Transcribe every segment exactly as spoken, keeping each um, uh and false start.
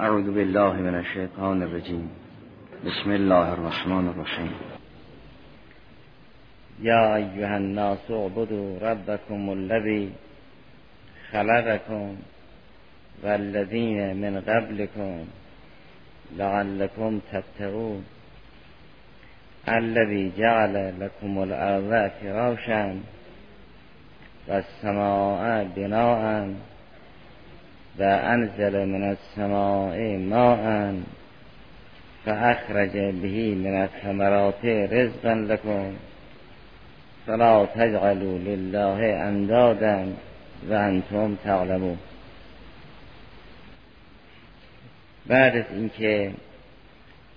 اعوذ بالله من الشیطان الرجیم. بسم الله الرحمن الرحیم. یا ایها الناس اعبدوا ربکم الذی خلقکم والذین من قبلکم لعلکم تتقون الذی جعل لكم الارض فراشا والسماء بناء و انزل من السماء ماء فاخرج به من الثمرات رزقا لكم فلا تجعلوا لله اندادا و انتم تعلمون. بعد از اینکه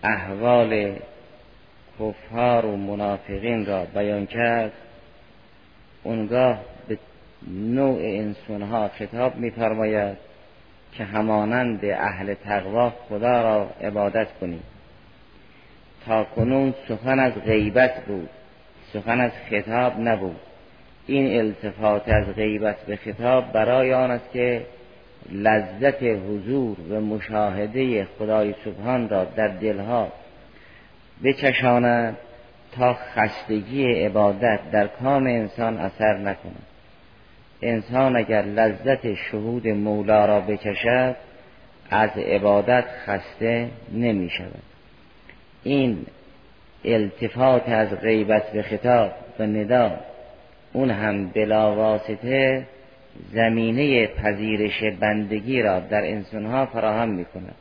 احوال کفار و منافقین را بیان کرد، اونگاه به نوع انسانها خطاب می‌فرماید که همانند اهل تقوا خدا را عبادت کنید. تا کنون سخن از غیبت بود، سخن از خطاب نبود. این التفات از غیبت به خطاب برای آن است که لذت حضور و مشاهده خدای سبحان را در دلها بچشاند تا خستگی عبادت در کام انسان اثر نکند. انسان اگر لذت شهود مولا را بکشد، از عبادت خسته نمی شود. این التفات از غیبت به خطاب و ندا، اون هم بلا واسطه زمینه پذیرش بندگی را در انسانها فراهم می کند.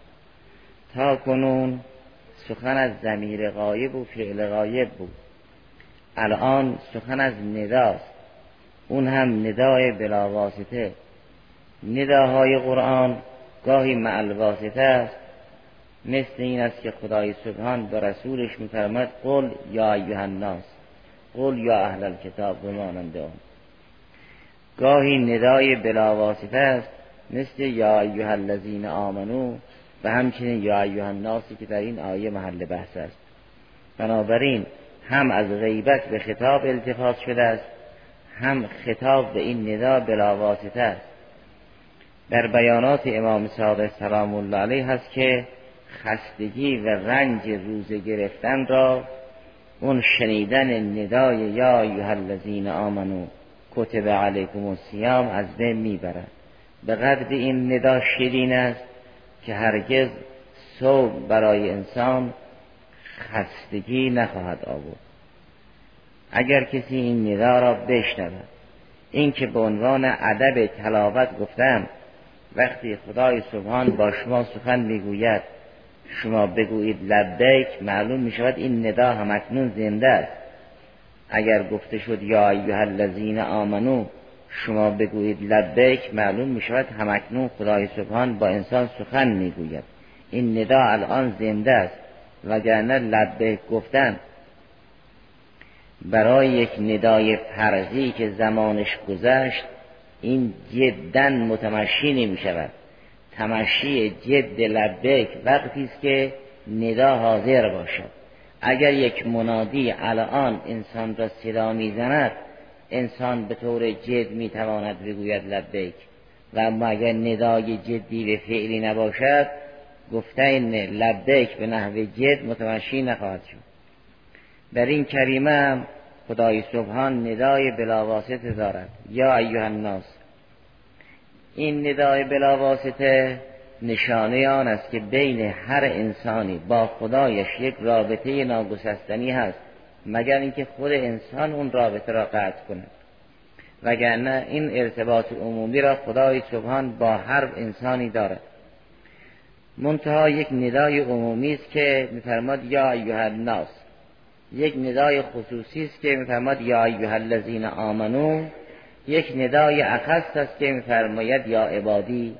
تا کنون سخن از ضمیر غایب و فعل غایب بود، الان سخن از نداست، اون هم ندای بلا واسطه. نداهای قرآن گاهی معل واسطه است، مثل این است که خدای سبحان به رسولش می‌فرماید قل یا ایها الناس، قل یا اهل الکتاب و مانند آن. گاهی ندای بلا واسطه است، مثل یا ایها الذین آمنو و همچنین یا ایها الناسی که در این آیه محل بحث است. بنابراین هم از غیبت به خطاب التفات شده است، هم خطاب به این ندا بلاواسطه است. در بیانات امام صادق سلام الله علیه هست که خستگی و رنج روزه گرفتن را اون شنیدن ندای یا ایها الذین آمنو کتب علیکم الصیام از بین میبرد. به قدر این ندا شیرین است که هرگز صبح برای انسان خستگی نخواهد آورد اگر کسی این ندا را بشنود. این که به عنوان ادب تلاوت گفتم، وقتی خدای سبحان با شما سخن میگوید شما بگویید لبیک، معلوم می شود این ندا هم اکنون زنده است. اگر گفته شد یا ایها الذین آمنو شما بگویید لبیک، معلوم می شود هم اکنون خدای سبحان با انسان سخن میگوید. این ندا الان زنده است، وگرنه لبیک گفتن برای یک ندای فرضی که زمانش گذشت، این جداً متمشی نمی شود. تمشی جد لبیک وقتی است که ندا حاضر باشد. اگر یک منادی الان انسان را صدا می زند، انسان به طور جد می تواند بگوید لبیک. و اما اگر ندای جدی و فعلی نباشد، گفتن لبیک به نحو جد متمشی نخواهد شد. در این کریمه هم خدای سبحان ندای بلاواسطه دارد، یا ایها الناس. این ندای بلاواسطه نشانه آن است که بین هر انسانی با خدایش یک رابطه ناگسستنی هست، مگر اینکه خود انسان اون رابطه را قطع کند، وگرنه این ارتباط عمومی را خدای سبحان با هر انسانی دارد. منتها یک ندای عمومی است که می‌فرماد یا ایها الناس. یک ندای خصوصی است که می‌فرماید یا ایها الذین آمنو. یک ندای اخص است که می‌فرماید یا عبادی.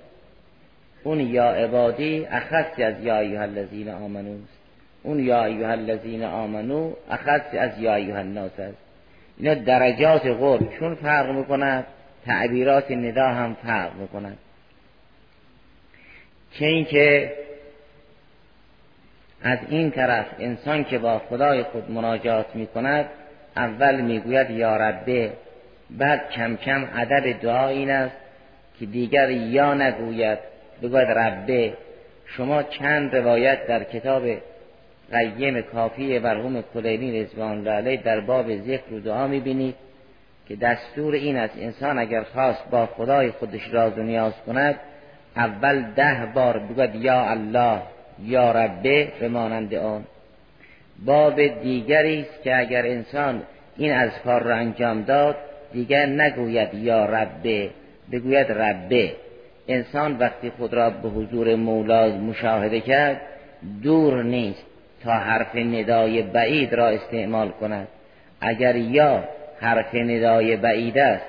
اون یا عبادی اخص از یا ایها الذین آمنو است. اون یا ایها الذین آمنو اخص از یا ایها الناس است. اینا درجات قرب چون فرق می‌کند، تعبیرات ندا هم فرق می‌کند. چه اینکه از این طرف انسان که با خدای خود مناجات می کند، اول می گوید یا ربه، بعد کم کم ادب دعا این است که دیگر یا نگوید، بگوید ربه. شما چند روایت در کتاب قیم کافی مرحوم کلیمی رضوان الله علیه در باب ذکر و دعا می‌بینید که دستور این است انسان اگر خواست با خدای خودش راز و نیاز کند، اول ده بار بگوید یا الله یا ربه به مانند آن. باب دیگری است که اگر انسان این اذکار را انجام داد، دیگر نگوید یا ربه، بگوید ربه. انسان وقتی خود را به حضور مولا مشاهده کرد، دور نیست تا حرف ندای بعید را استعمال کند. اگر یا حرف ندای بعید است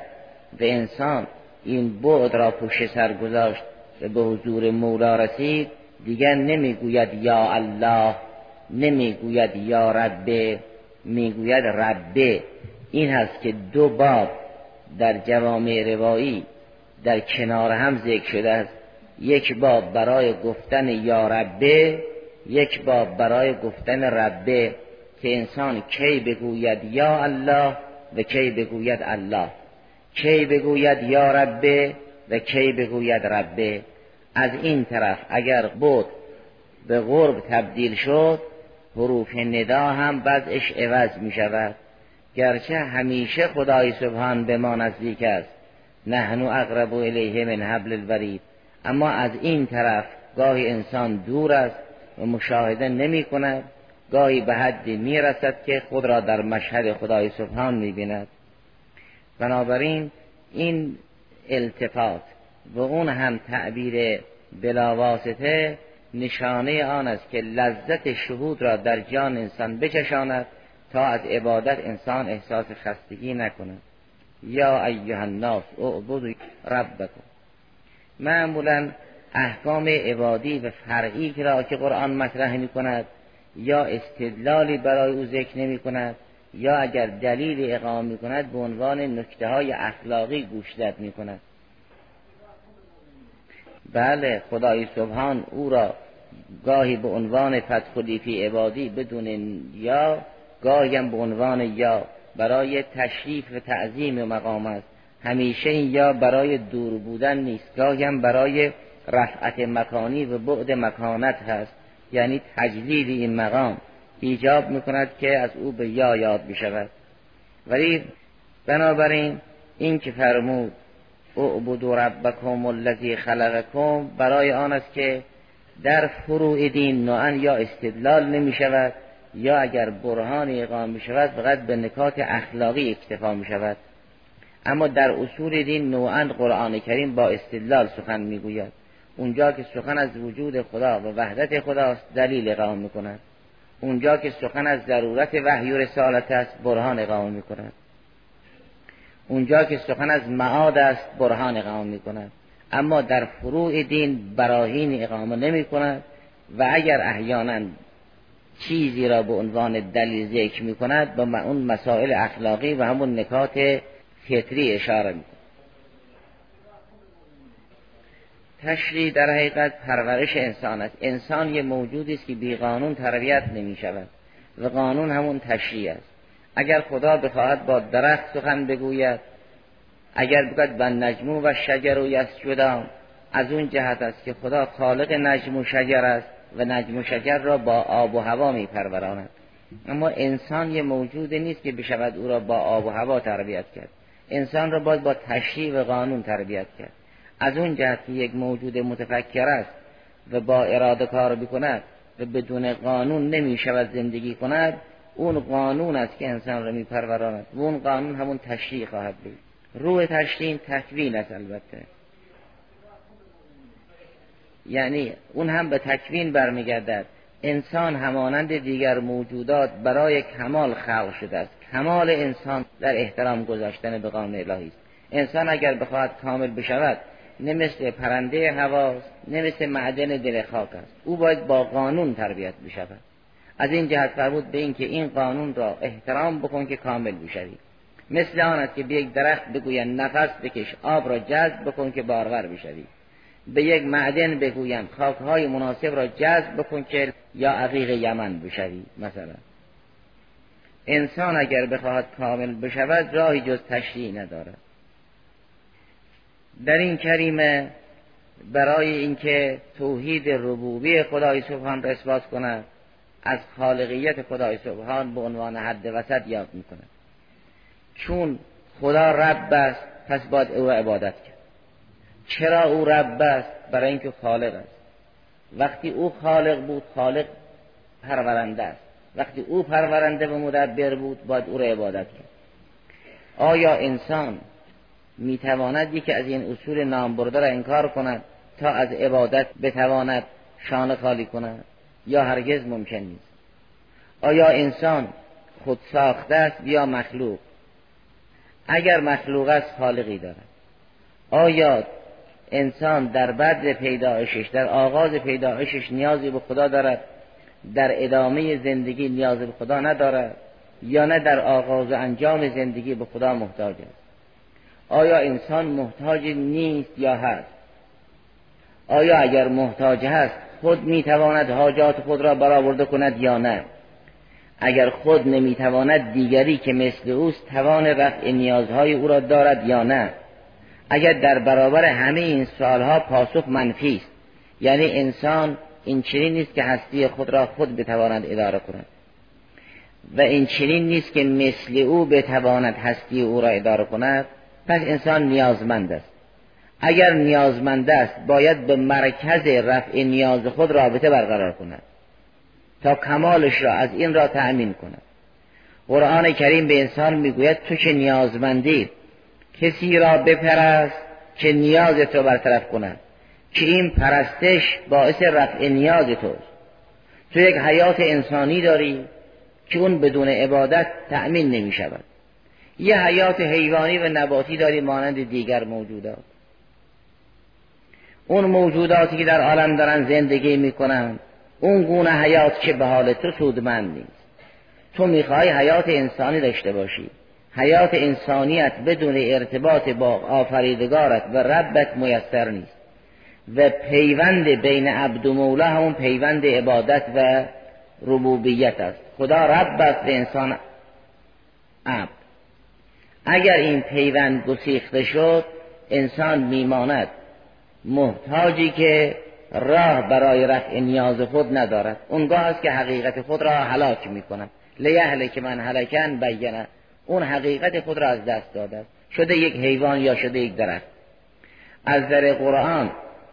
و انسان این بعد را پشت سر گذاشت و به حضور مولا رسید، دیگر نمیگوید یا الله، نمیگوید یا ربه، میگوید ربه. این هست که دو باب در جوامع روایی در کنار هم ذکر شده است، یک باب برای گفتن یا ربه، یک باب برای گفتن ربه، که انسان کی بگوید یا الله و کی بگوید الله، کی بگوید یا ربه و کی بگوید ربه. از این طرف اگر بود به غرب تبدیل شد، حروف ندا هم بعضش عوض می شود، گرچه همیشه خدای سبحان به ما نزدیک است، نحن اقرب الیه من حبل الورید، اما از این طرف گاهی انسان دور است و مشاهده نمی کند، گاهی به حدی می رسد که خود را در مشهد خدای سبحان می بیند. بنابراین این التفات و اون هم تعبیر بلاواسطه نشانه آن است که لذت شهود را در جان انسان بچشاند تا از عبادت انسان احساس خستگی نکند. یا ایها الناس اعبدوا ربکم. معمولا احکام عبادی و فرعی را که قرآن مطرح می کند یا استدلالی برای او ذکر نمی کند، یا اگر دلیل اقامه می کند به عنوان نکته های اخلاقی گوشزد می کند. بله، خدای سبحان او را گاهی به عنوان فتح‌اللیفی عبادی بدون یا، گاهی هم به عنوان یا، برای تشریف و تعظیم مقام است. همیشه این یا برای دور بودن نیست، گاهی هم برای رفعت مکانی و بعد مکانت هست، یعنی تجلیل این مقام ایجاب میکند که از او به یا یاد بشود. ولی بنابراین این که فرمود اعبدوا ربکم الذی خلقکم، برای آن است که در فروع دین نوعا یا استدلال نمی شود، یا اگر برهان اقامه می شود فقط به نکات اخلاقی اکتفا می شود. اما در اصول دین نوعا قرآن کریم با استدلال سخن می گوید. اونجا که سخن از وجود خدا و وحدت خداست دلیل اقامه می کند، اونجا که سخن از ضرورت وحی و رسالت است برهان اقامه می کند، اونجا که سخن از معاد است برهان اقامه می کند. اما در فروع دین براهین اقامه نمی کند، و اگر احیانا چیزی را به عنوان دلیل ذکر می کند با اون مسائل اخلاقی و همون نکات فطری اشاره می کند. تشریع در حقیقت پرورش انسان است. انسان یه موجودی است که بی قانون تربیت نمی شود و قانون همون تشریع است. اگر خدا بخواهد با درخت سخن بگوید، اگر بگوید والنجم و شجر یسجدان، از اون جهت است که خدا خالق نجم و شجر است و نجم و شجر را با آب و هوا می پروراند. اما انسان یه موجود نیست که بشود او را با آب و هوا تربیت کرد، انسان را باید با تشریع و قانون تربیت کرد. از اون جهت که یک موجود متفکر است و با اراده کار بکند و بدون قانون نمی شود زندگی کند، اون قانون است که انسان را می پروراند و اون قانون همون تشریع خواهد بود. روح تشریع تکوین است، البته یعنی اون هم به تکوین برمیگردد. انسان همانند دیگر موجودات برای کمال خلق شده است. کمال انسان در احترام گذاشتن به قانون الهی است. انسان اگر بخواهد کامل بشود نه مثل پرنده هواست، نه مثل معدن دل خاک است، او باید با قانون تربیت بشود. از این جهت فرمود به این که این قانون را احترام بکن که کامل بشوی. مثل آن است که به یک درخت بگویند نفس بکش، آب را جذب بکن که بارور بشوی. به یک معدن بگویند خاکهای مناسب را جذب بکن که یا عقیق یمن بشوی مثلا. انسان اگر بخواهد کامل بشود راهی جز تشریع ندارد. در این کریمه برای اینکه توحید ربوبی خدای سبحان را اثبات کند، از خالقیت خدای سبحان به عنوان حد وسط یاد میکنه. چون خدا رب است پس باید او عبادت کرد. چرا او رب است؟ برای اینکه خالق است. وقتی او خالق بود، خالق پرورنده است. وقتی او پرورنده و مدبر بود، باید او را عبادت کرد. آیا انسان میتواند یکی از این اصول نامبرده را انکار کند تا از عبادت بتواند شانه خالی کند؟ یا هرگز ممکن نیست. آیا انسان خود ساخته است یا مخلوق؟ اگر مخلوق است خالقی دارد. آیا انسان در بدء پیدایشش، در آغاز پیدایشش نیازی به خدا دارد، در ادامه زندگی نیازی به خدا ندارد، یا نه در آغاز و انجام زندگی به خدا محتاج است؟ آیا انسان محتاج نیست یا هست؟ آیا اگر محتاج هست خود میتواند حاجات خود را برآورده کند یا نه؟ اگر خود نمیتواند، دیگری که مثل اوست توان رفع نیازهای او را دارد یا نه؟ اگر در برابر همه این سوالها پاسخ منفی است، یعنی انسان این چنین نیست که هستی خود را خود بتواند اداره کند و این چنین نیست که مثل او بتواند هستی او را اداره کند، پس انسان نیازمند است. اگر نیازمند است باید به مرکز رفع نیاز خود رابطه برقرار کند تا کمالش را از این را تأمین کند. قرآن کریم به انسان میگوید تو چه نیازمندی، کسی را بپرست که نیاز تو برطرف کند، که این پرستش باعث رفع نیاز توست. تو یک حیات انسانی داری که اون بدون عبادت تأمین نمی شود. یه حیات حیوانی و نباتی داری مانند دیگر موجودات. اون موجوداتی که در عالم دارن زندگی میکنن، اون گونه حیات که به حال تو سودمند نیست. تو میخوای حیات انسانی داشته باشی، حیات انسانیت بدون ارتباط با آفریدگارت و ربت میسر نیست و پیوند بین عبد و مولا همون پیوند عبادت و ربوبیت است. خدا رب است، انسان عبد. اگر این پیوند گسیخته شد، انسان میماند محتاجی که راه برای رفع نیاز خود ندارد. اونگاه است که حقیقت خود را هلاک میکند. لیهلک من هلکن بینه، اون حقیقت خود را از دست داده، شده یک حیوان یا شده یک درخت. از نظر قرآن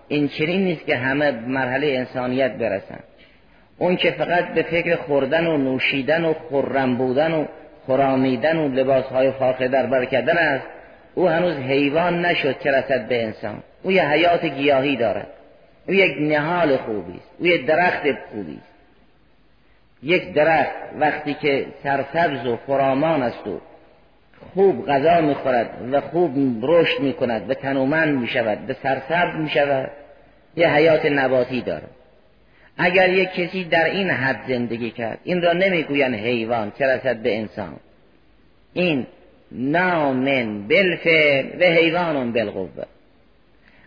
این چنین نیست که همه مرحله انسانیت برسند. اون که فقط به فکر خوردن و نوشیدن و خرم بودن و خرامیدن و لباسهای فاخر در بر کردن است، او هنوز حیوان نشد که رسد به انسان. او یه حیات گیاهی دارد، او یک نهال خوبی است، او یک درخت خوبی است. یک درخت وقتی که سرسبز و خرامان است و خوب غذا میخورد و خوب رشد میکند و تنومند میشود و سرسبز میشود، یه حیات نباتی دارد. اگر یک کسی در این حد زندگی کرد، این را نمیگوین حیوان چه رسد به انسان. این نامن بالفعل و حیوانون بالقوه.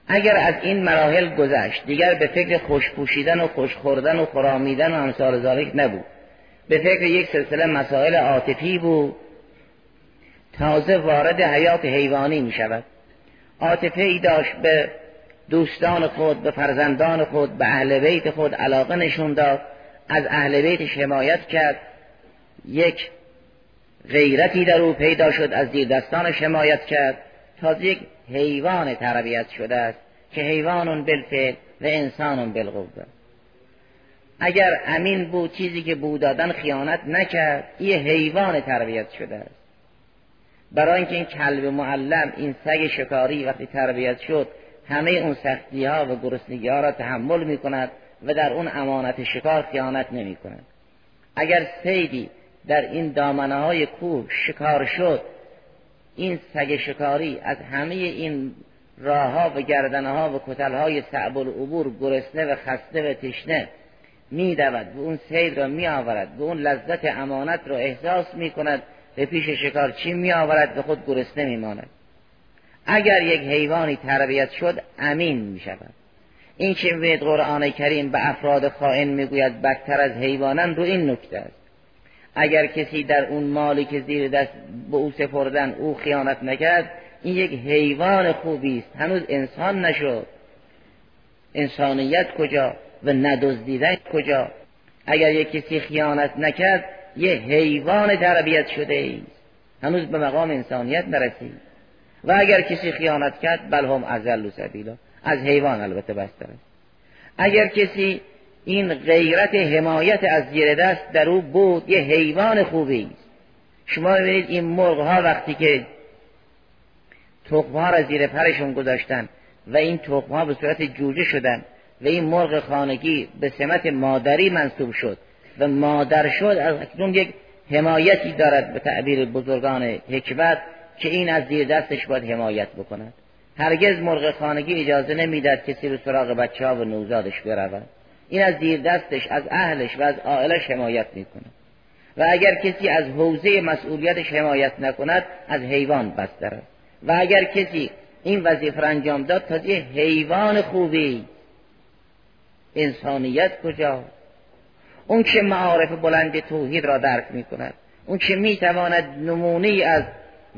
اگر از این مراحل گذشت، دیگر به فکر خوش پوشیدن و خوش خوردن و خرامیدن و امثال ذالک نبود، به فکر یک سلسله مسائل عاطفی بود، تازه وارد حیات حیوانی می شود. عاطفه ای داشت، به دوستان خود، به فرزندان خود، به اهل بیت خود علاقه نشون داد، از اهل بیتش حمایت کرد، یک غیرتی در او پیدا شد، از دیردستانش حمایت کرد. تازه یک حیوان تربیت شده است که حیوانون بالفعل و انسانون بالقوه. اگر امین بود، چیزی که بود دادن خیانت نکرد، یه حیوان تربیت شده است. برای اینکه این کلب معلم، این سگ شکاری وقتی تربیت شد، همه اون سختی ها و گرسنگی ها را تحمل می کند و در اون امانت شکار خیانت نمی کند. اگر صیدی در این دامنه های کوه شکار شد، این سگ شکاری از همه این راه ها و گردنه ها و کتل های صعب العبور گرسنه و خسته و تشنه می دود و اون صید را می آورد و اون لذت امانت را احساس می کند، به پیش شکارچی می آورد و خود گرسنه می ماند. اگر یک حیوانی تربیت شد، امین می شود. این که به قرآن کریم به افراد خائن می گوید بدتر از حیوانان، رو این نکته است. اگر کسی در اون مالی که زیر دست به او سپردن او خیانت نکرد، این یک حیوان خوبی است، هنوز انسان نشد. انسانیت کجا و ندزدیدن کجا؟ اگر یک کسی خیانت نکرد یه حیوان تربیت شده ای، هنوز به مقام انسانیت نرسید. و اگر کسی خیانت کرد بل هم اضل سبیلا، از حیوان البته بستر است. اگر کسی این غیرت حمایت از زیر دست در او بود، یه حیوان خوبی است. شما ببینید این مرغ ها وقتی که تخمه ها را زیر پرشون گذاشتن و این تخمه ها به صورت جوجه شدن و این مرغ خانگی به سمت مادری منصوب شد و مادر شد، از اکنون یک حمایتی دارد به تعبیر بزرگان حکمت که این از زیر دستش باید حمایت بکند. هرگز مرغ خانگی اجازه نمیداد کسی به سراغ بچه ها و نوزادش برود. این از زیر دستش، از اهلش و از عائلش حمایت میکنه. و اگر کسی از حوزه مسئولیتش حمایت نکند از حیوان بستر است. و اگر کسی این وظیفه را انجام داد تا یه حیوان خوبی، انسانیت کجا؟ اون که معارف بلند توحید را درک میکند، اون که میتواند نمونه‌ای از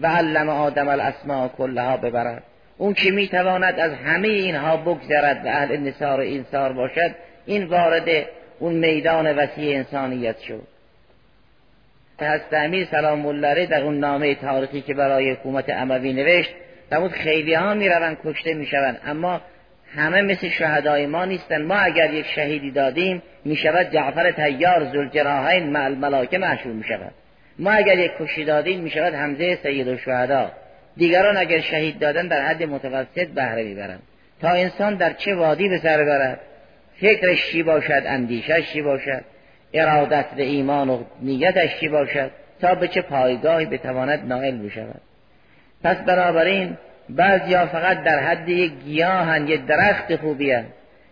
و علم آدم الاسماء کلها ببرد، اون که میتواند از همه اینها بگذرد و اهل نثار و انصار باشد، این وارد اون میدان وسیع انسانیت شد. حضرت امیر سلام الله علیه در اون نامه تاریخی که برای حکومت اموی نوشت، فرمود خیلی ها میروند کشته میشوند، اما همه مثل شهدای ما نیستند. ما اگر یک شهیدی دادیم میشود جعفر طیار ذوالجراحین مع الملائکه محشور میشود. ما اگر یک کشته دادیم میشود حمزه سید الشهدا. دیگران اگر شهید دادن در حد متوسط بهره میبرند. تا انسان در چه وادی به سر برد، فکرش چی باشد، اندیشش چی باشد، ارادت و ایمان و نیتش چی باشد، تا به چه پایگاهی بتواند نائل بشود. پس بنابراین بعضیا فقط در حد یک گیاهن، یک درخت خوبی هن.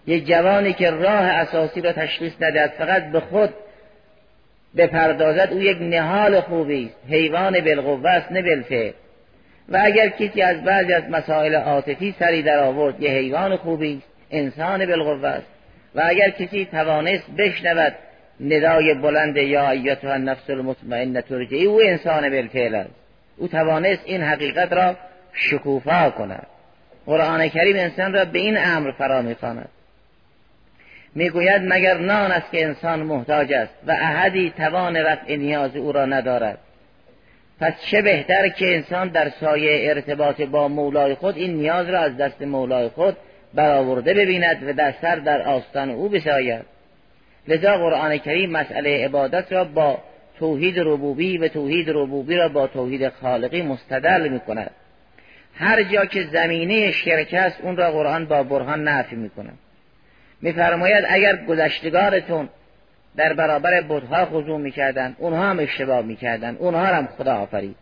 یک جوانی که راه اساسی را تشخیص ندهد، فقط به خود بپردازد، او یک نهال خوبی است، حیوان بالقوه است نه بالفعل. و اگر کسی از بعضی از مسائل عاطفی سری در آورد، یه حیوان خوبی است، انسان بالقوه است. و اگر کسی توانست بشنود ندای بلند یا ایتها النفس المطمئنه ترجعی، او انسان بالفعل است، او توانست این حقیقت را شکوفا کند. قرآن کریم انسان را به این امر فرا می‌خواند، میگوید مگر نان است که انسان محتاج است و احدی توان رفع نیاز او را ندارد. پس چه بهتر که انسان در سایه ارتباط با مولای خود این نیاز را از دست مولای خود برآورده ببیند و در سر در آستان او بساید. لذا قرآن کریم مسئله عبادت را با توحید ربوبی و توحید ربوبی را با توحید خالقی مستدل می‌کند. هر جا که زمینه شرک است اون را قرآن با برهان نفی می‌کند. می‌فرماید اگر گذشتگارتون در برابر بت‌ها خضوع می‌کردند، اونها هم اشتباه می‌کردند، اونها هم خدا آفرید.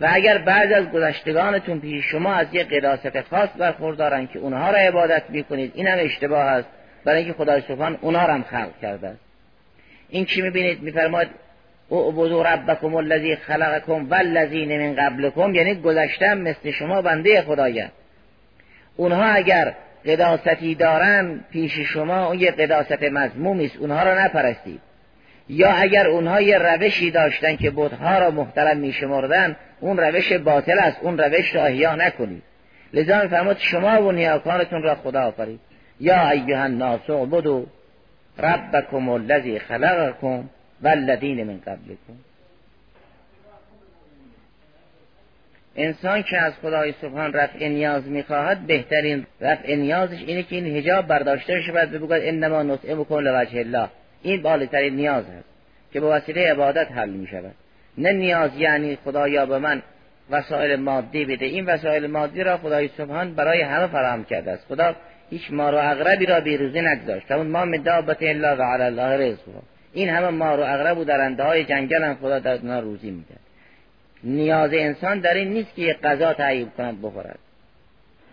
و اگر بعضی از گذشتگانتون پیش شما از یک قداست خاص برخوردارن که اونها را عبادت می‌کنید، این هم اشتباه است، برای اینکه خدای سبحان اونها را هم خلق کرده است. این چی می‌بینید؟ می‌فرماید اعبدوا ربکم الذی خلقکم والذین من قبلکم، یعنی گذشتم مثل شما بنده خدایند. اونها اگر قداستی دارن پیش شما، اون یه قداست مذمومی است، اونها را نپرستید. یا اگر اونها یه روشی داشتن که بت‌ها را محترم میشمردن، اون روش باطل است، اون روش را احیا نکنید. لذا میفرماید شما و نیاکانتون را خدا آفرید. یا ایها الناس اعبدوا ربکم الذی خلقکم والذین من قبلکم. انسان که از خدای سبحان رفع نیاز میخواهد، بهترین رفع نیازش اینه که این حجاب برداشته شود و بگوید انما نطعمکم لوجه الله. این بالاترین نیاز است که به وسیله عبادت حل می شود. نه نیاز یعنی خدایا به من وسایل مادی بده، این وسایل مادی را خدای سبحان برای همه فراهم کرده است. خدا هیچ مار و عقربی را بیروزی نگذاشت. اون ما من دابت الا و علی الله رزقه، این همه مار و عقرب و درنده های جنگل هم خدا در اونها روزی میده. نیاز انسان در این نیست که غذا تعیین کند بخورد.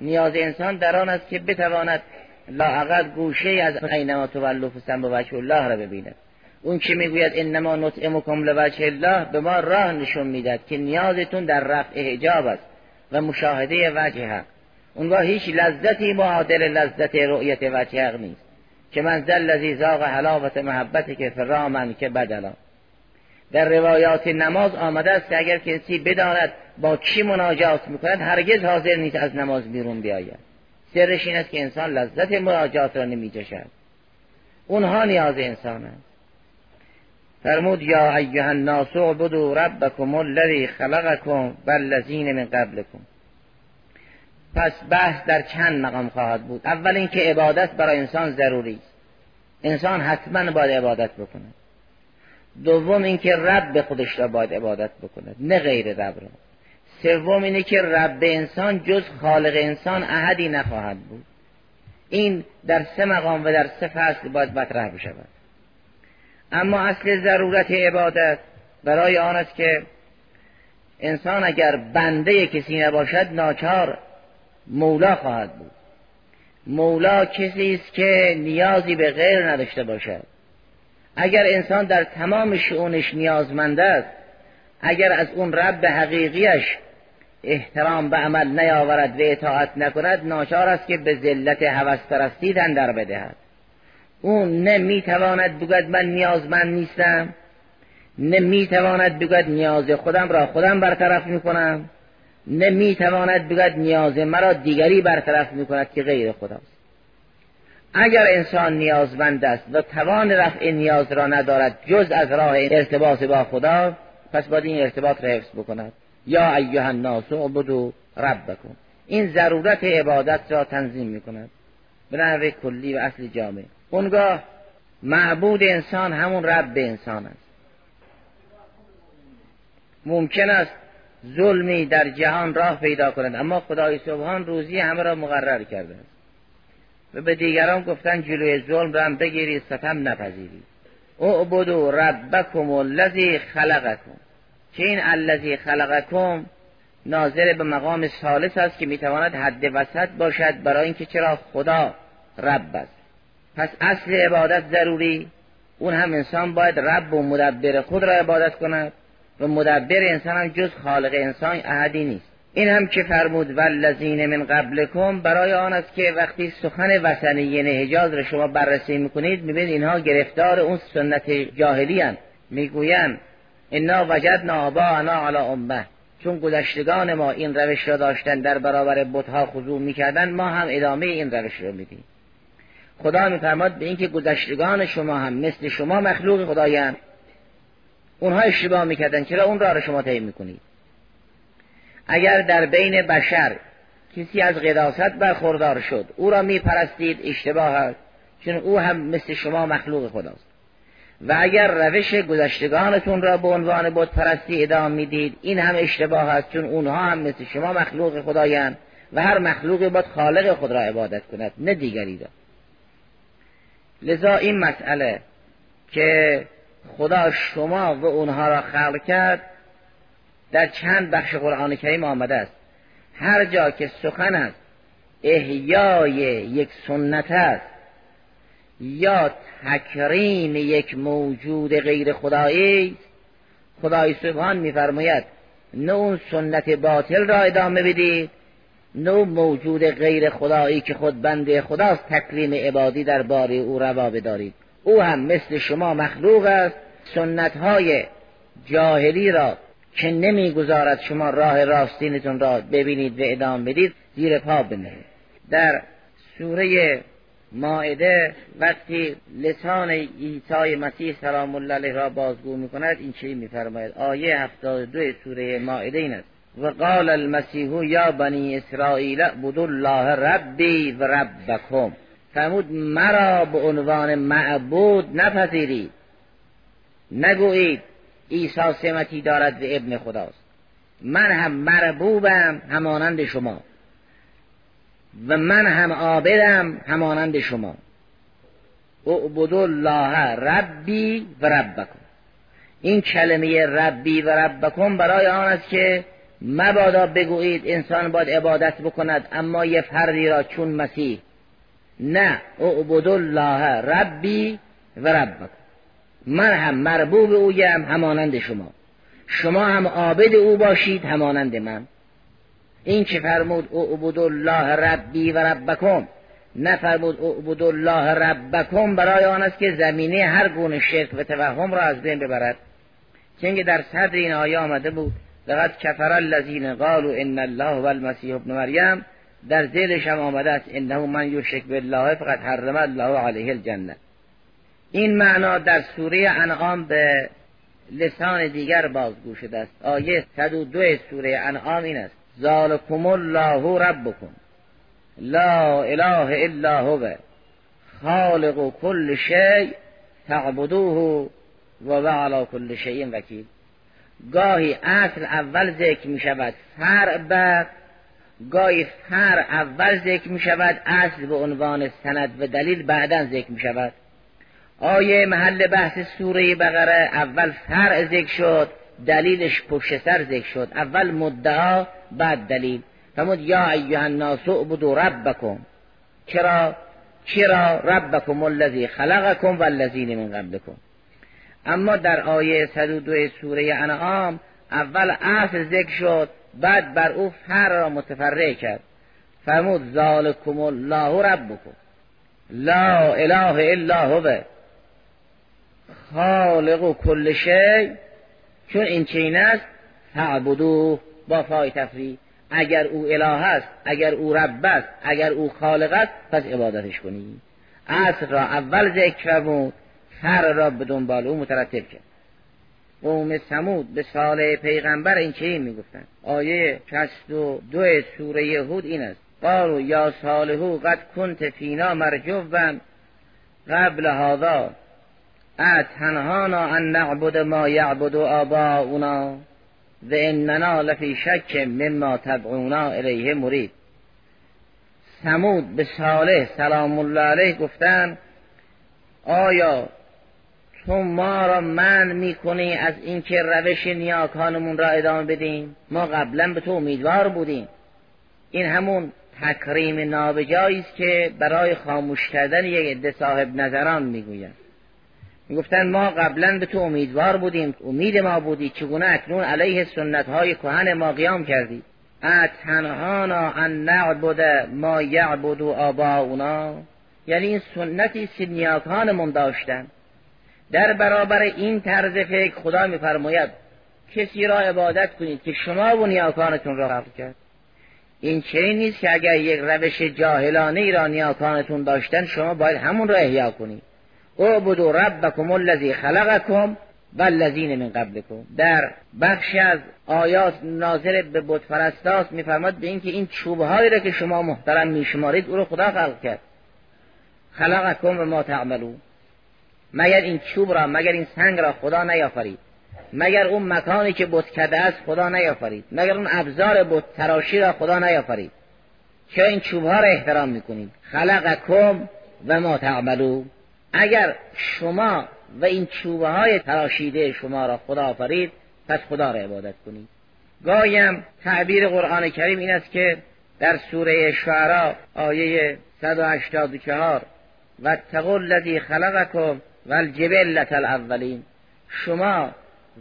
نیاز انسان در آن است که بتواند لااقل گوشه از عینما تولوا فثم وجه الله را ببیند. اون که میگوید انما نطعمکم لوجه الله، به ما راه نشون میداد که نیازتون در رفع حجاب است و مشاهده وجه حق. اونجا هیچ لذتی معادل لذت رؤیت وجه حق نیست که من ذل الذی ذاق حلاوت محبت که فرامن که بدلا. در روایات نماز آمده است که اگر کسی بداند با کی مناجات میکند، هرگز حاضر نیست از نماز بیرون بیاید. سرش این است که انسان لذت مناجات را نمی چشد. اونها نیاز انسان است. فرمود یا ایها الناس اعبدوا ربکم الذی خلقکم والذین من قبلکم. پس بحث در چند مقام خواهد بود. اول اینکه عبادت برای انسان ضروری است، انسان حتما باید عبادت بکنه. دوم اینکه رب خودش را باید عبادت بکنه، نه غیر رب را. سوم اینه که رب انسان جز خالق انسان احدی نخواهد بود. این در سه مقام و در سه فصل باید مطرح بشود. اما اصل ضرورت عبادت برای آن است که انسان اگر بنده کسی نباشد ناچار مولا خواهد بود. مولا کسی است که نیازی به غیر نداشته باشد. اگر انسان در تمام شئونش نیازمند است، اگر از اون رب حقیقیش احترام به عمل نیاورد و اطاعت نکند، ناچار است که به ذلت هوس پرستی تن در بدهد. اون نه میتواند بگوید من نیازمند نیستم، نه میتواند بگوید نیاز خودم را خودم برطرف میکنم، نه میتواند بگوید نیاز مرا دیگری برطرف میکند که غیر خداست. اگر انسان نیازمند است و توان رفع نیاز را ندارد جز از راه ارتباط با خدا، پس باید این ارتباط را حفظ بکند. یا ایها الناس اعبدوا ربکم. این ضرورت عبادت را تنظیم میکند به نحو کلی و اصل جامع. اونگاه معبود انسان همون رب انسان است. ممکن است ظلمی در جهان راه پیدا کند، اما خدای سبحان روزی همه را مقرر کرده است و به دیگران گفتن جلوی ظلم را هم بگیرید، ستم نپذیرید. اعبدوا ربکم الذی خلقکم. که این الذی خلقکم ناظر به مقام ثالث است که میتواند حد وسط باشد، برای اینکه چرا خدا رب است. پس اصل عبادت ضروری، اون هم انسان باید رب و مدبر خود را عبادت کند و مدبر انسان هم جز خالق انسان احدی نیست. این هم که فرمود والذین من قبلکم برای آن است که وقتی سخن وثنیین حجاز را شما بررسی میکنید میبینید اینها گرفتار اون سنت جاهلی هستند. میگویند انا وجدنا آباءنا علی امه، چون گذشتگان ما این روش را داشتن در برابر بتها خضوع میکردن، ما هم ادامه این روش را میدیم. خدا میفرماد به اینکه گذشتگان شما هم مثل شما مخلوق خدایند. اونها اشتباه میکردن، چرا اون راه را شما طی میکنید؟ اگر در بین بشر کسی از قداست برخوردار شد او را میپرستید، اشتباه است، چون او هم مثل شما مخلوق خداست. و اگر روش گذشتگانتون را به عنوان بت پرستی ادامه میدید، این هم اشتباه است، چون اونها هم مثل شما مخلوق خدایند و هر مخلوقی باید خالق خود را عبادت کند نه دیگری را. لذا این مسئله که خدا شما و اونها را خلق کرد در چند بخش قرآن کریم آمده است. هر جا که سخن است احیای یک سنت است یا تکریم یک موجود غیر خدایی، خدای سبحان می‌فرماید نه اون سنت باطل را ادامه بدید، نه موجود غیر خدایی که خود بنده خداست تکریم عبادی در باره او روا بدارید. او هم مثل شما مخلوق است. سنت‌های جاهلی را که نمی‌گذارد شما راه راستینتون را ببینید و ادامه بدید زیر پا بنهید. در سوره مائده وقتی لسان عیسی مسیح سلام الله علیه را بازگو می‌کند این چی می‌فرماید؟ آیه هفتاد و دو سوره مائده این است: و قال المسیح یا بنی اسرائیل اعبدوا الله ربی و ربکم. فرمود مرا به عنوان معبود نپذیرید، نگویید عیسی سمتی دارد و ابن خداست، من هم مربوبم همانند شما و من هم عابدم همانند شما. اعبدوا الله ربی و ربکم. این کلمه ربی و ربکم برای آن است که مبادا بگویید انسان باید عبادت بکند اما یه فردی را چون مسیح. نه، اعبدوا الله ربی و ربکم. من هم مربوب اویم همانند شما، شما هم عابد او باشید همانند من. این که فرمود اعبدوا الله ربی و ربکم، نفرمود اعبدوا الله ربکم برای آن است که زمینه هر گونه شرک و توهم را از بین ببرد. چون در صدر این آیه آمده بود لقد کفر الذین قالوا ان الله والمسیح ابن مریم در ذیلش هم آمده است انه من یشرک بالله فقد حرم الله علیه الجنه. این معنا در سوره انعام به لسان دیگر بازگو شده است. آیه صد و دو سوره انعام این است: ذالکم الله ربکم لا اله الا هو خالق کل شیء تعبدوه و هو علی کل شیء وکیل. گاهی اصل اول ذکر می شود فرع بعد، گاهی فرع اول ذکر می شود اصل به عنوان سند و دلیل بعداً ذکر می شود. آیه محل بحث سوره بقره اول فرع ذکر شد، دلیلش پشت سر ذکر شد، اول مدعا بعد دلیل. فرمود یا ایها الناس اعبدوا ربکم. چرا؟ چرا ربکم الذی خلقکم والذین من قبلکم. اما در آیه صد و دو سوره انعام اول اصل ذکر شد، بعد بر او فرع را متفرع کرد. فرمود ذالکم الله ربکم لا اله الا هو خالق کل شیء. چون این چنین است فاعبدوه با فای تفریع. اگر او اله است، اگر او رب است، اگر او خالق است، پس عبادتش کنی. اصل را اول ذکر فرمود، فرع را به دنبال او مترتب کرد. قوم ثمود به صالح پیغمبر این چنین میگفتند. آیه شصت و دو سوره هود این است: قالوا یا صالح قد کنت فینا مرجوا قبل هذا اتنهانا ان نعبد ما یعبد آباؤنا و اننا لفی شک مما تدعونا الیه مرید. ثمود به صالح سلام الله علیه گفتند آیا تو ما را منع میکنی از اینکه روش نیاکانمون را ادامه بدیم؟ ما قبلا به تو امیدوار بودیم. این همون تکریم نابجایی است که برای خاموش کردن یک عده صاحب نظران میگویند. میگفتن ما قبلا به تو امیدوار بودیم، امید ما بودی، چگونه اکنون علیه سنت های کهن ما قیام کردی؟ اتنهانا ان نعبد ما یعبد آباؤنا. یعنی این سنتی است که نیاکانمون داشتن. در برابر این طرز فکر خدا میفرماید کسی را عبادت کنید که شما و نیاکانتون را قبول کرد. این چنین نیست که اگر یک روش جاهلانه ای را نیاکانتون داشتن شما باید همون را احیا کنید. اعبدوا ربکم الذی خلقکم والذین من قبلکم. در بخشی از آیات ناظر به بت پرستاست میفرماد به اینکه این چوبهایی را که شما محترم میشمارید او را خدا خلق کرد. خلقکم و ما تعملون. مگر این چوب را، مگر این سنگ را خدا نیافرید؟ مگر اون مکانی که بت کده است خدا نیافرید؟ مگر اون ابزار بت تراشی را خدا نیافرید؟ چرا این چوبها را احترام میکنید؟ خلقکم و ما تعملون. اگر شما و این چوبهای تراشیده شما را خدا آفرید پس خدا را عبادت کنید. گاهی هم تعبیر قرآن کریم این است که در سوره شعراء آیه صد و هشتاد و چهار واتقوا الذی خلقکم والجبلة الاولین، شما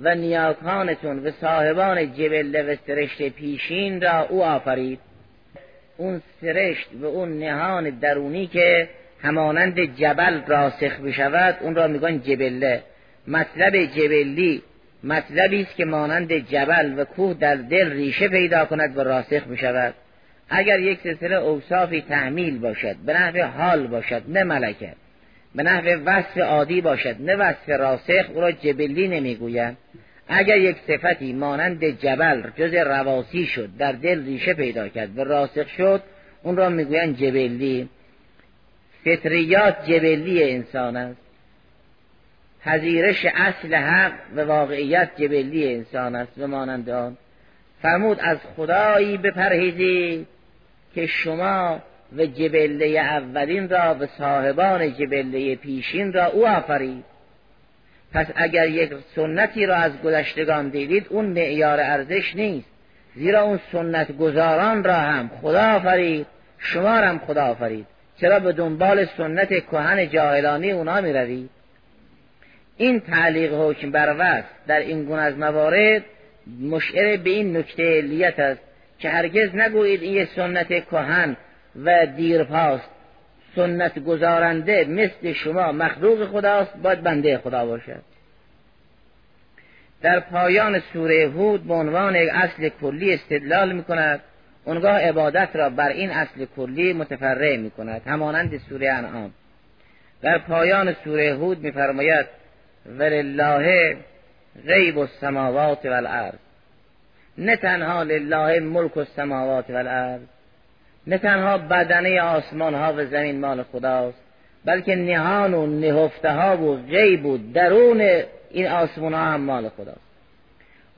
و نیاکانتون و صاحبان جبله و سرشت پیشین را او آفرید. اون سرشت و اون نهان درونی که همانند جبل راسخ بشود اون را میگن جبله. مطلب جبلی مطلبی است که مانند جبل و کوه در دل ریشه پیدا کند و راسخ بشود. اگر یک سلسله اوصافی تحمیل باشد، به نحو حال باشد نه ملکه، به نحو وصف عادی باشد نه وصف راسخ، او را جبلی نمیگویند. اگر یک صفتی مانند جبل جز رواسی شد، در دل ریشه پیدا کرد و راسخ شد، اون را میگویند جبلی. فطریات جبلی انسان است. پذیرش اصل حق و واقعیت جبلی انسان است و مانند آن. فرمود از خدایی بپرهیزید که شما و جبله اولین را و صاحبان جبله پیشین را او آفرید. پس اگر یک سنتی را از گذشتگان دیدید اون معیار ارزش نیست، زیرا اون سنت گذاران را هم خدا آفرید، شما را هم خدا آفرید. چرا به دنبال سنت کهن جاهلانی اونا می روید؟ این تعلیق حکم بر وصف در این گونه از موارد مشعر به این نکته علیت است که هرگز نگویید این یه سنت کهن و دیرپاست. سنت گزارنده مثل شما مخلوق خداست، باید بنده خدا باشد. در پایان سوره هود به عنوان یک اصل کلی استدلال می کند. اونگاه عبادت را بر این اصل کلی متفرع می کند، همانند سوره انعام. در پایان سوره هود می فرماید ولله غیب السماوات و الارض، نه تنها لله ملک السماوات و الارض، نه تنها بدنه آسمان ها و زمین مال خداست، بلکه نهان و نهفته ها و غیب و درون این آسمان ها هم مال خداست.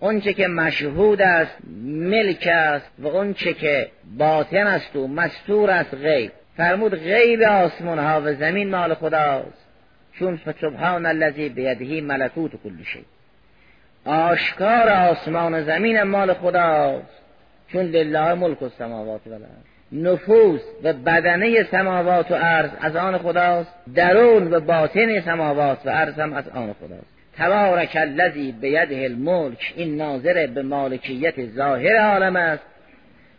اون چه که مشهود است ملک است و اون چه که باطن است و مستور است غیب. فرمود غیب آسمان ها و زمین مال خداست، چون سبحان الذی بیده ملکوت کل شیء. آشکار آسمان و زمین مال خداست، چون لله ملک السماوات و الارض. نفوس و بدنه سماوات و ارض از آن خداست، درون و باطن سماوات و ارض هم از آن خداست. تبارک الذی بیده الملک، این ناظر به مالکیت ظاهر عالم است.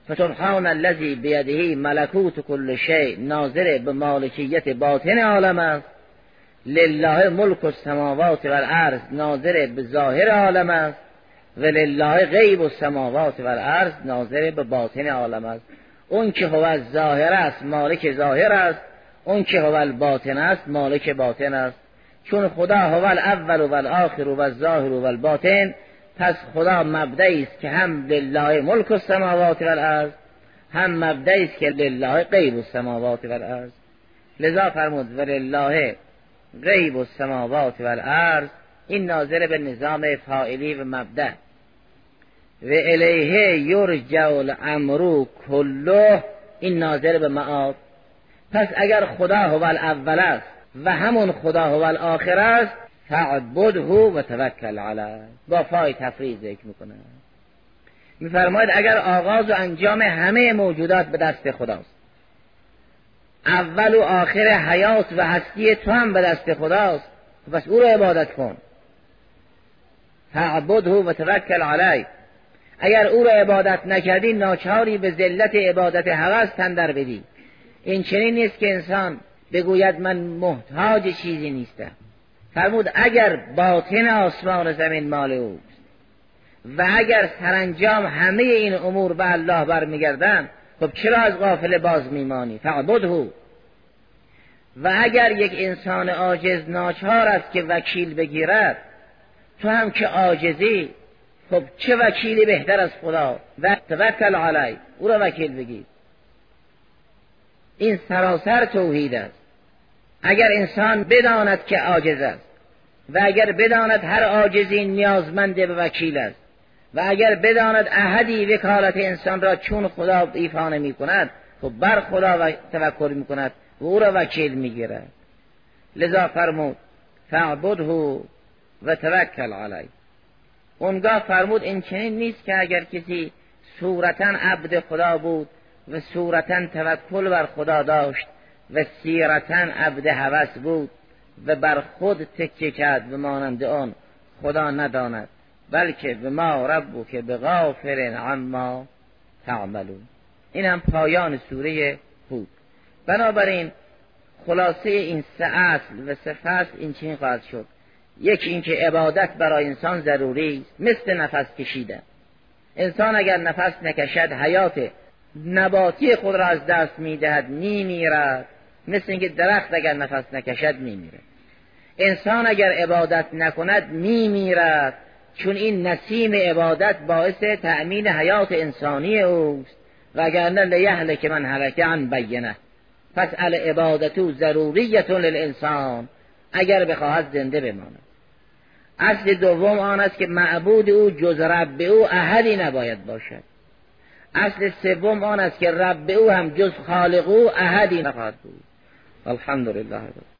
فسبحان الذی بیده ملکوت کل شیء، ناظر به مالکیت باطن عالم است. لله ملک السماوات و الارض، ناظر به ظاهر عالم است. و لله غیب السماوات و الارض، ناظر به باطن عالم است. اون که هو ظاهر است مالک ظاهر است، اون که هو الباطن است مالک باطن است. چون خدا هو الاول و الاخر و الظاهر و الباطن، پس خدا مبدعی است که هم لله ملک السماوات و الارض، هم مبدعی است که لله غیب السماوات و الارض. لذا فرمود ولله غیب السماوات و الارض، این ناظر به نظام فاعلی و مبدع. و الیه یرجع الامر کله، این ناظر به معاد. پس اگر خدا هو الاول است و همون خدا هو الاخر است، فاعبده و توکل علیه. با فای تفریض ذکر میکنه. میفرماید اگر آغاز و انجام همه موجودات به دست خداست، اول و آخر حیات و هستی تو هم به دست خداست، پس او رو عبادت کن. فاعبده و توکل علیه. اگر او را عبادت نکردی، ناچاری به ذلت عبادت هوس تن در بدی. این چنین نیست که انسان بگوید من محتاج چیزی نیستم. فرمود اگر باطن آسمان و زمین مال اوست و اگر سرانجام همه این امور به الله برمیگردند، خب چرا از غافل باز میمانی؟ فعبده. و اگر یک انسان عاجز ناچار است که وکیل بگیرد، تو هم که عاجزی، خب چه وکیلی بهتر از خدا؟ و توکل علی، او را وکیل بگیر. این سراسر توحید است. اگر انسان بداند که عاجز است و اگر بداند هر عاجزی نیازمند به وکیل است و اگر بداند احدی وکالت انسان را چون خدا ایفا نمی کند، خب بر خدا توکل می کند و او را وکیل می گیرد. لذا فرمود فاعبده و توکل علی. اونگاه فرمود این چنین نیست که اگر کسی صورتاً عبد خدا بود و صورتاً توکل بر خدا داشت و سیرتاً عبد هوس بود و بر خود تکیه کرد و مانند آن خدا نداند، بلکه به ما ربو که به غافرین عما تعملون. این هم پایان سوره هود. بنابراین خلاصه این سه اصل و سه فصل این چنین خواهد شد. یکی اینکه عبادت برای انسان ضروری است، مثل نفس کشیدن. انسان اگر نفس نکشد، حیات نباتی خود را از دست میدهد، میمیرد. مثل اینکه درخت اگر نفس نکشد میمیرد. انسان اگر عبادت نکند میمیرد، چون این نسیم عبادت باعث تأمین حیات انسانی اوست. وگرنه لیهلک من هلک عن بینه. پس العبادت ضروریة للانسان، اگر بخواهد زنده بماند. اصل دوم آن است که معبود او جز رب او احدی نباید باشد. اصل سوم آن است که رب او هم جز خالق او احدی نخواهد بود. الحمدلله.